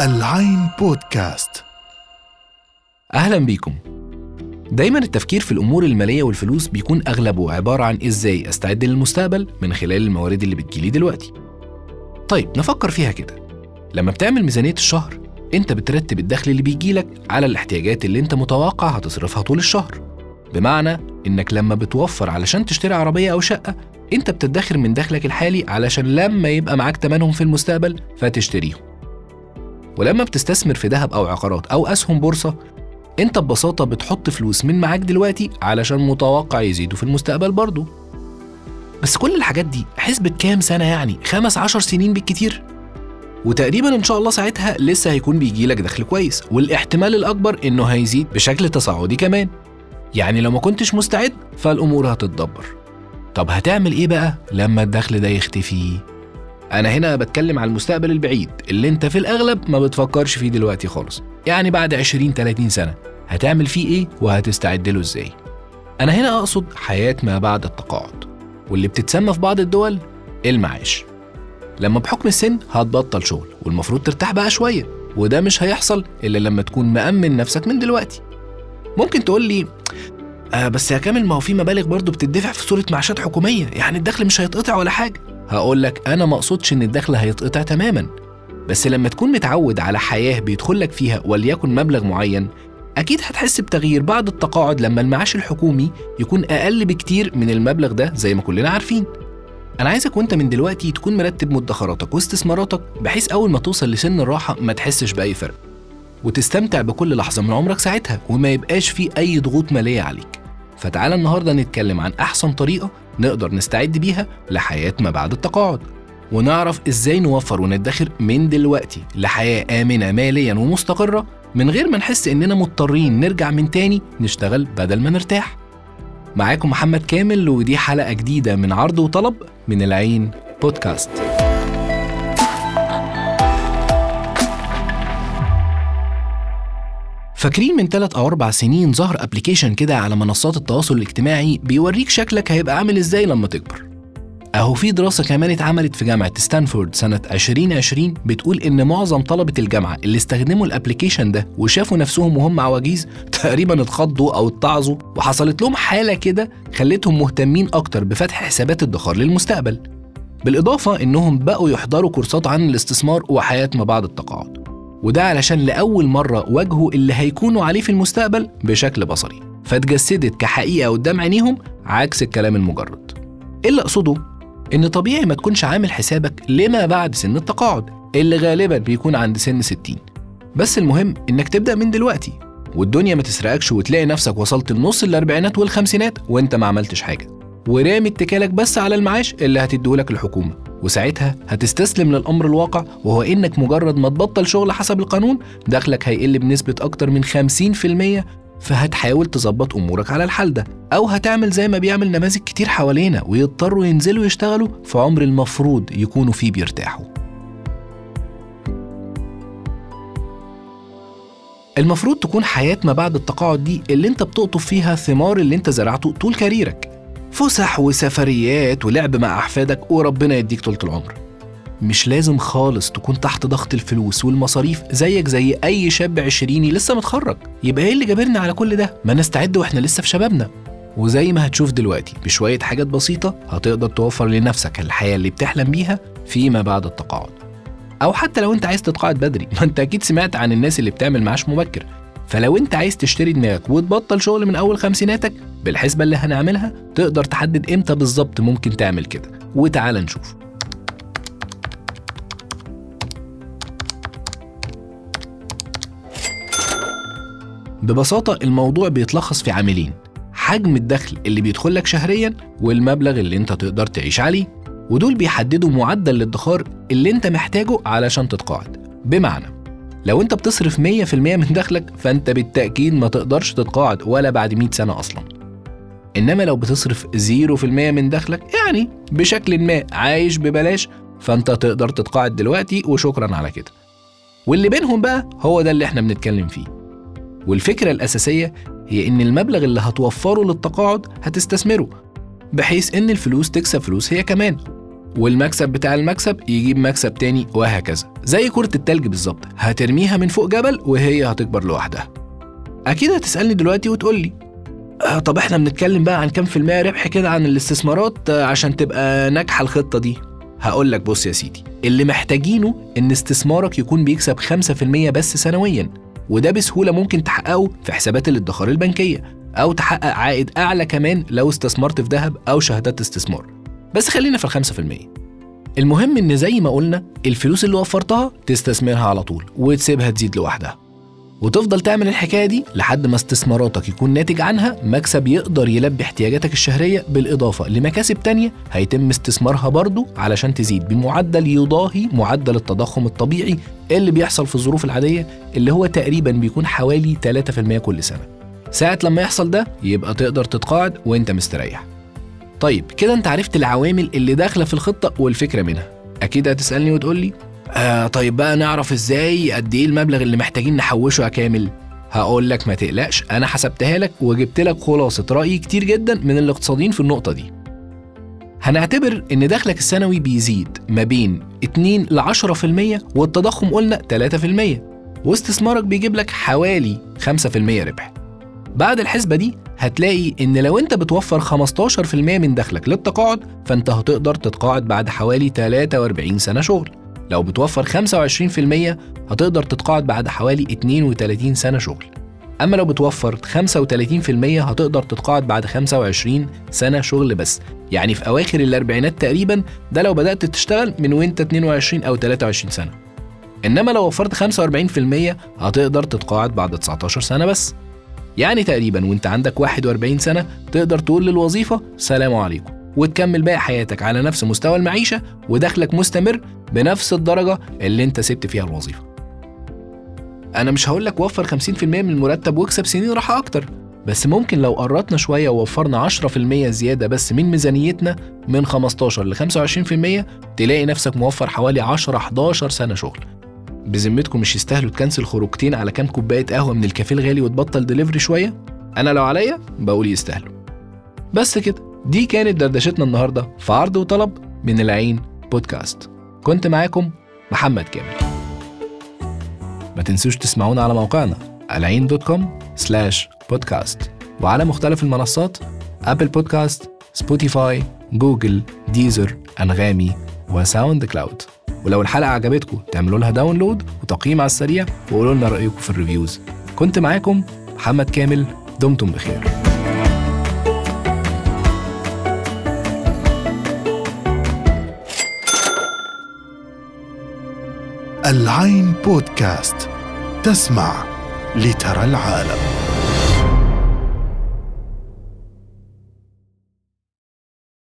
العين بودكاست. أهلا بيكم. دايما التفكير في الأمور المالية والفلوس بيكون أغلبه عبارة عن إزاي أستعد للمستقبل من خلال الموارد اللي بتجيلي دلوقتي. طيب نفكر فيها كده، لما بتعمل ميزانية الشهر أنت بترتب الدخل اللي بيجيلك على الاحتياجات اللي أنت متوقع هتصرفها طول الشهر، بمعنى إنك لما بتوفر علشان تشتري عربية أو شقة أنت بتدخر من دخلك الحالي علشان لما يبقى معاك تمنهم في المستقبل فتشتريهم. ولما بتستثمر في ذهب أو عقارات أو أسهم بورصة أنت ببساطة بتحط فلوس من معاك دلوقتي علشان متوقع يزيدوا في المستقبل برضو. بس كل الحاجات دي حسبة كام سنة، يعني 15 سنين بالكتير، وتقريبا إن شاء الله ساعتها لسه هيكون بيجيلك دخل كويس، والاحتمال الأكبر إنه هيزيد بشكل تصاعدي كمان. يعني لو ما كنتش مستعد فالأمور هتتدبر. طب هتعمل إيه بقى لما الدخل ده يختفي؟ أنا هنا بتكلم على المستقبل البعيد اللي أنت في الأغلب ما بتفكرش فيه دلوقتي خالص، يعني بعد 20-30 سنة هتعمل فيه إيه وهتستعد له إزاي؟ أنا هنا أقصد حياة ما بعد التقاعد، واللي بتتسمى في بعض الدول المعاش. لما بحكم السن هتبطل شغل والمفروض ترتاح بقى شوية، وده مش هيحصل إلا لما تكون مأمن نفسك من دلوقتي. ممكن تقول لي بس يا كامل، ما هو في مبالغ برضو بتدفع في صورة معاشات حكومية، يعني الدخل مش هيتقطع ولا حاجة. هقول لك أنا ما أقصدش إن الدخل هيتقطع تماماً، بس لما تكون متعود على حياة بيدخلك فيها وليكن مبلغ معين، أكيد هتحس بتغيير بعد التقاعد لما المعاش الحكومي يكون أقل بكتير من المبلغ ده، زي ما كلنا عارفين. أنا عايزك وأنت من دلوقتي تكون مرتب مدخراتك واستثماراتك، بحيث أول ما توصل لسن الراحة ما تحسش بأي فرق، وتستمتع بكل لحظة من عمرك ساعتها، وما يبقاش فيه أي ضغوط مالية عليك. فتعالى النهاردة نتكلم عن أحسن طريقة نقدر نستعد بيها لحياة ما بعد التقاعد، ونعرف إزاي نوفر وندخر من دلوقتي لحياة آمنة مالياً ومستقرة، من غير ما نحس إننا مضطرين نرجع من تاني نشتغل بدل ما نرتاح. معاكم محمد كامل، ودي حلقة جديدة من عرض وطلب من العين بودكاست. فاكرين من 3 أو 4 سنين ظهر أبليكيشن كده على منصات التواصل الاجتماعي بيوريك شكلك هيبقى عامل إزاي لما تكبر؟ أهو في دراسة كمان اتعملت في جامعة ستانفورد سنة 2020 بتقول إن معظم طلبة الجامعة اللي استخدموا الأبليكيشن ده وشافوا نفسهم وهم عواجيز تقريباً اتخضوا أو اتعظوا، وحصلت لهم حالة كده خلتهم مهتمين أكتر بفتح حسابات الادخار للمستقبل، بالإضافة إنهم بقوا يحضروا كورسات عن الاستثمار وحياة ما بعد التقاعد، وده علشان لأول مرة واجهوا اللي هيكونوا عليه في المستقبل بشكل بصري، فتجسدت كحقيقة قدام عينيهم عكس الكلام المجرد. اللي أقصده إن طبيعي ما تكونش عامل حسابك لما بعد سن التقاعد اللي غالباً بيكون عند سن 60، بس المهم إنك تبدأ من دلوقتي، والدنيا ما تسرقكش وتلاقي نفسك وصلت لنص الأربعينات والخمسينات وإنت ما عملتش حاجة، ورامي اتكالك بس على المعاش اللي هتديهولك الحكومة، وساعتها هتستسلم للأمر الواقع، وهو إنك مجرد ما تبطل شغل حسب القانون دخلك هيقل بنسبة أكتر من 50%، فهتحاول تظبط أمورك على الحال ده، أو هتعمل زي ما بيعمل نماذج كتير حوالينا ويضطروا ينزلوا يشتغلوا في عمر المفروض يكونوا فيه بيرتاحوا. المفروض تكون حياة ما بعد التقاعد دي اللي انت بتقطف فيها ثمار اللي انت زرعته طول كاريرك، فسح وسفريات ولعب مع أحفادك وربنا يديك طولة العمر. مش لازم خالص تكون تحت ضغط الفلوس والمصاريف زيك زي أي شاب 20 لسه متخرج. يبقى إيه اللي جابرنا على كل ده؟ ما نستعد وإحنا لسه في شبابنا. وزي ما هتشوف دلوقتي بشوية حاجات بسيطة هتقدر توفر لنفسك الحياة اللي بتحلم بيها فيما بعد التقاعد، أو حتى لو أنت عايز تتقاعد بدري. ما أنت أكيد سمعت عن الناس اللي بتعمل معاش مبكر، فلو أنت عايز تشتري دماغك وتبطل شغل من أول خمسيناتك، بالحسبة اللي هنعملها تقدر تحدد إمتى بالظبط ممكن تعمل كده. وتعال نشوف. ببساطة الموضوع بيتلخص في عاملين: حجم الدخل اللي بيدخلك شهرياً، والمبلغ اللي أنت تقدر تعيش عليه، ودول بيحددوا معدل الادخار اللي أنت محتاجه علشان تتقاعد. بمعنى لو أنت بتصرف 100% من دخلك فأنت بالتأكيد ما تقدرش تتقاعد ولا بعد 100 سنة أصلاً، إنما لو بتصرف 0% من دخلك، يعني بشكل ما عايش ببلاش، فأنت تقدر تتقاعد دلوقتي وشكراً على كده. واللي بينهم بقى هو ده اللي احنا بنتكلم فيه. والفكرة الأساسية هي إن المبلغ اللي هتوفره للتقاعد هتستثمره، بحيث إن الفلوس تكسب فلوس هي كمان، والمكسب بتاع المكسب يجيب مكسب تاني وهكذا، زي كرة التلج بالظبط، هترميها من فوق جبل وهي هتكبر لوحدها. أكيد هتسألني دلوقتي وتقولي طب احنا بنتكلم بقى عن كام في المية ربح كده عن الاستثمارات عشان تبقى ناجحة الخطة دي؟ هقولك بص يا سيدي، اللي محتاجينه ان استثمارك يكون بيكسب 5% بس سنويا، وده بسهولة ممكن تحققه في حسابات الادخار البنكية، أو تحقق عائد أعلى كمان لو استثمرت في ذهب أو شهادات استثمار، بس خلينا في 5%. المهم إن زي ما قلنا الفلوس اللي وفرتها تستثمرها على طول وتسيبها تزيد لوحدها، وتفضل تعمل الحكاية دي لحد ما استثماراتك يكون ناتج عنها مكسب يقدر يلبي احتياجاتك الشهرية، بالإضافة لمكاسب تانية هيتم استثمارها برضو علشان تزيد بمعدل يضاهي معدل التضخم الطبيعي اللي بيحصل في الظروف العادية، اللي هو تقريبا بيكون حوالي 3% كل سنة. ساعة لما يحصل ده يبقى تقدر تتقاعد وانت مستريح. طيب كده انت عرفت العوامل اللي داخلة في الخطة والفكرة منها. أكيد هتسألني وتقولي طيب بقى نعرف ازاي قد ايه المبلغ اللي محتاجين نحوشه يا كامل؟ هقول لك ما تقلقش، انا حسبتها لك وجبت لك خلاصه راي كتير جدا من الاقتصاديين في النقطه دي. هنعتبر ان دخلك السنوي بيزيد ما بين 2-10%، والتضخم قلنا 3%، واستثمارك بيجيب لك حوالي 5% ربح. بعد الحسبه دي هتلاقي ان لو انت بتوفر 15% من دخلك للتقاعد، فانت هتقدر تتقاعد بعد حوالي 43 سنه شغل. لو بتوفر 25% هتقدر تتقاعد بعد حوالي 32 سنة شغل. أما لو بتوفر 35% هتقدر تتقاعد بعد 25 سنة شغل بس، يعني في أواخر الأربعينات تقريبا، ده لو بدأت تشتغل من وانت 22 أو 23 سنة. إنما لو وفرت 45% هتقدر تتقاعد بعد 19 سنة بس، يعني تقريبا وانت عندك 41 سنة تقدر تقول للوظيفة سلام عليكم، وتكمل باقي حياتك على نفس مستوى المعيشة، ودخلك مستمر بنفس الدرجة اللي انت سبت فيها الوظيفة. انا مش هقولك وفر 50% من المرتب واكسب سنين راحة اكتر، بس ممكن لو قررتنا شوية ووفرنا 10% زيادة بس من ميزانيتنا، من 15-25%، تلاقي نفسك موفر حوالي 10-11 سنة شغل. بذمتكم مش يستاهلوا تكنسل خروجتين على كام كوباية قهوة من الكافيه الغالي وتبطل دليفري شوية؟ انا لو عليا بقول يستاهلوا. بس كده، دي كانت دردشتنا النهاردة في عرض وطلب من العين بودكاست. كنت معاكم محمد كامل. ما تنسوش تسمعونا على موقعنا العين.com/podcast، وعلى مختلف المنصات أبل بودكاست، سبوتيفاي، جوجل، ديزر، أنغامي وساوند كلاود. ولو الحلقة عجبتكم تعملوا لها داونلود وتقييم على السريع، وقولوا لنا رأيكم في الريفيوز. كنت معاكم محمد كامل، دمتم بخير. العين بودكاست، تسمع لترى العالم.